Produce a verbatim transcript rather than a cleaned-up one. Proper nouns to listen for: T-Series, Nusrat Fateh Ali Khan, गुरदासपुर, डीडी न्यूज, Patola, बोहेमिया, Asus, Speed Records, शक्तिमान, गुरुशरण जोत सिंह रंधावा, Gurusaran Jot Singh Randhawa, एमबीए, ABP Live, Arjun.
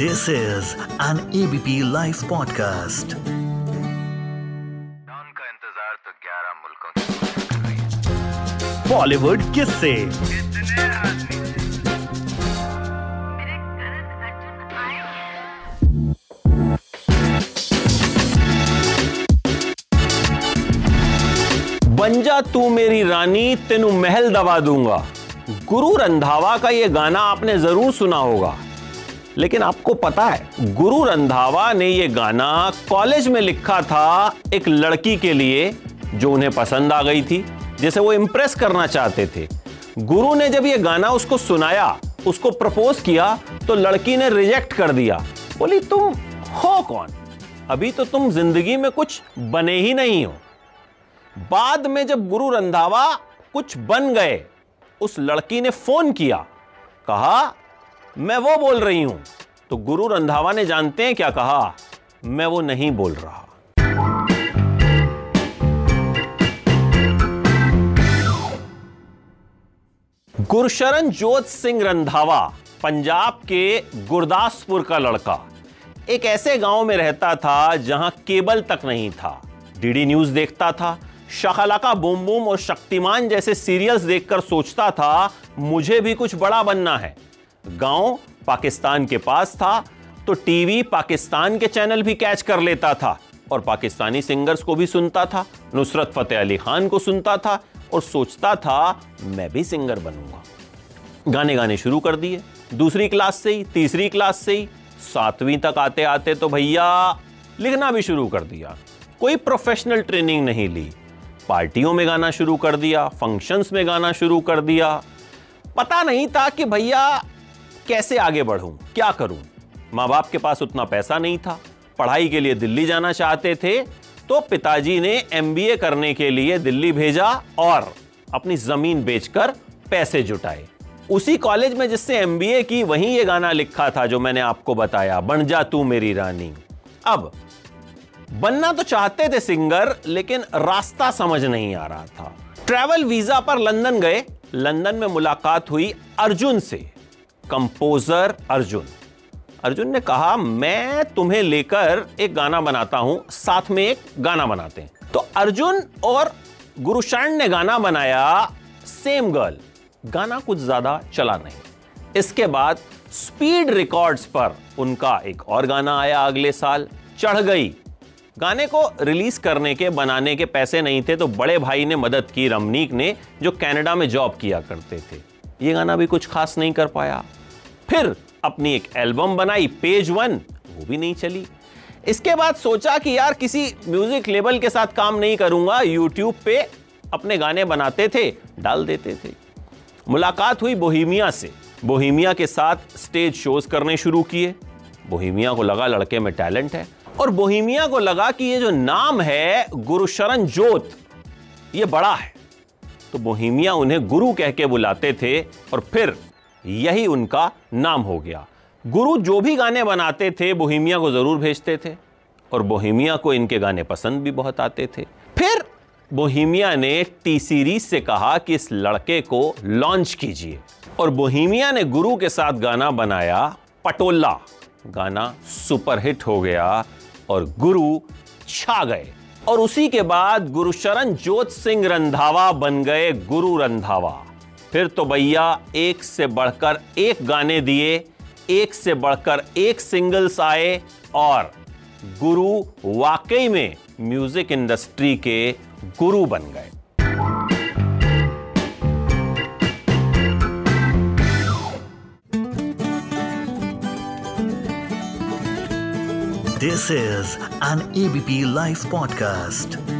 This is an A B P Live podcast. Bollywood किससे? बन जा तू मेरी रानी, तेनू महल दबा दूंगा। गुरु रंधावा का ये गाना आपने जरूर सुना होगा, लेकिन आपको पता है गुरु रंधावा ने ये गाना कॉलेज में लिखा था एक लड़की के लिए जो उन्हें पसंद आ गई थी, जिसे वो इम्प्रेस करना चाहते थे। गुरु ने जब ये गाना उसको सुनाया, उसको प्रपोज किया, तो लड़की ने रिजेक्ट कर दिया। बोली, तुम हो कौन? अभी तो तुम जिंदगी में कुछ बने ही नहीं हो। बाद में जब गुरु रंधावा कुछ बन गए, उस लड़की ने फोन किया, कहा मैं वो बोल रही हूं। तो गुरु रंधावा ने जानते हैं क्या कहा? मैं वो नहीं बोल रहा। गुरुशरण जोत सिंह रंधावा पंजाब के गुरदासपुर का लड़का एक ऐसे गांव में रहता था जहां केबल तक नहीं था। डीडी न्यूज देखता था, शाखालाका बूम बूम और शक्तिमान जैसे सीरियल्स देखकर सोचता था मुझे भी कुछ बड़ा बनना है। गांव पाकिस्तान के पास था तो टीवी पाकिस्तान के चैनल भी कैच कर लेता था और पाकिस्तानी सिंगर्स को भी सुनता था, नुसरत फतेह अली खान को सुनता था और सोचता था मैं भी सिंगर बनूंगा। गाने गाने शुरू कर दिए, दूसरी क्लास से ही, तीसरी क्लास से ही, सातवीं तक आते आते तो भैया लिखना भी शुरू कर दिया। कोई प्रोफेशनल ट्रेनिंग नहीं ली, पार्टियों में गाना शुरू कर दिया, फंक्शंस में गाना शुरू कर दिया। पता नहीं था कि भैया कैसे आगे बढ़ूं, क्या करूं। माँ बाप के पास उतना पैसा नहीं था, पढ़ाई के लिए दिल्ली जाना चाहते थे तो पिताजी ने एमबीए करने के लिए दिल्ली भेजा और अपनी जमीन बेचकर पैसे जुटाए। उसी कॉलेज में जिससे एमबीए की, वहीं ये गाना लिखा था जो मैंने आपको बताया, बन जा तू मेरी रानी। अब बनना तो चाहते थे सिंगर, लेकिन रास्ता समझ नहीं आ रहा था। ट्रैवल वीजा पर लंदन गए, लंदन में मुलाकात हुई अर्जुन से, कंपोजर अर्जुन। अर्जुन ने कहा मैं तुम्हें लेकर एक गाना बनाता हूं, साथ में एक गाना बनाते हैं। तो अर्जुन और गुरुशरण ने गाना बनाया सेम गर्ल। गाना कुछ ज्यादा चला नहीं। इसके बाद स्पीड रिकॉर्ड्स पर उनका एक और गाना आया अगले साल, चढ़ गई। गाने को रिलीज करने के, बनाने के पैसे नहीं थे तो बड़े भाई ने मदद की, रमनीक ने, जो कनाडा में जॉब किया करते थे। ये गाना भी कुछ खास नहीं कर पाया। फिर अपनी एक एल्बम बनाई पेज वन, वो भी नहीं चली। इसके बाद सोचा कि यार किसी म्यूजिक लेबल के साथ काम नहीं करूंगा, यूट्यूब पे अपने गाने बनाते थे, डाल देते थे। मुलाकात हुई बोहेमिया से, बोहेमिया के साथ स्टेज शोज करने शुरू किए। बोहेमिया को लगा लड़के में टैलेंट है और बोहेमिया को लगा कि ये जो नाम है गुरुशरण जोत, ये बड़ा है। तो बोहेमिया उन्हें गुरु कह के बुलाते थे और फिर यही उनका नाम हो गया। गुरु जो भी गाने बनाते थे बोहेमिया को जरूर भेजते थे और बोहेमिया को इनके गाने पसंद भी बहुत आते थे। फिर बोहेमिया ने टी सीरीज से कहा कि इस लड़के को लॉन्च कीजिए और बोहेमिया ने गुरु के साथ गाना बनाया पटोला। गाना सुपरहिट हो गया और गुरु छा गए और उसी के बाद गुरुशरण जोत सिंह रंधावा बन गए गुरु रंधावा। फिर तो भैया एक से बढ़कर एक गाने दिए, एक से बढ़कर एक सिंगल्स आए और गुरु वाकई में म्यूजिक इंडस्ट्री के गुरु बन गए। This is an A B P Live podcast.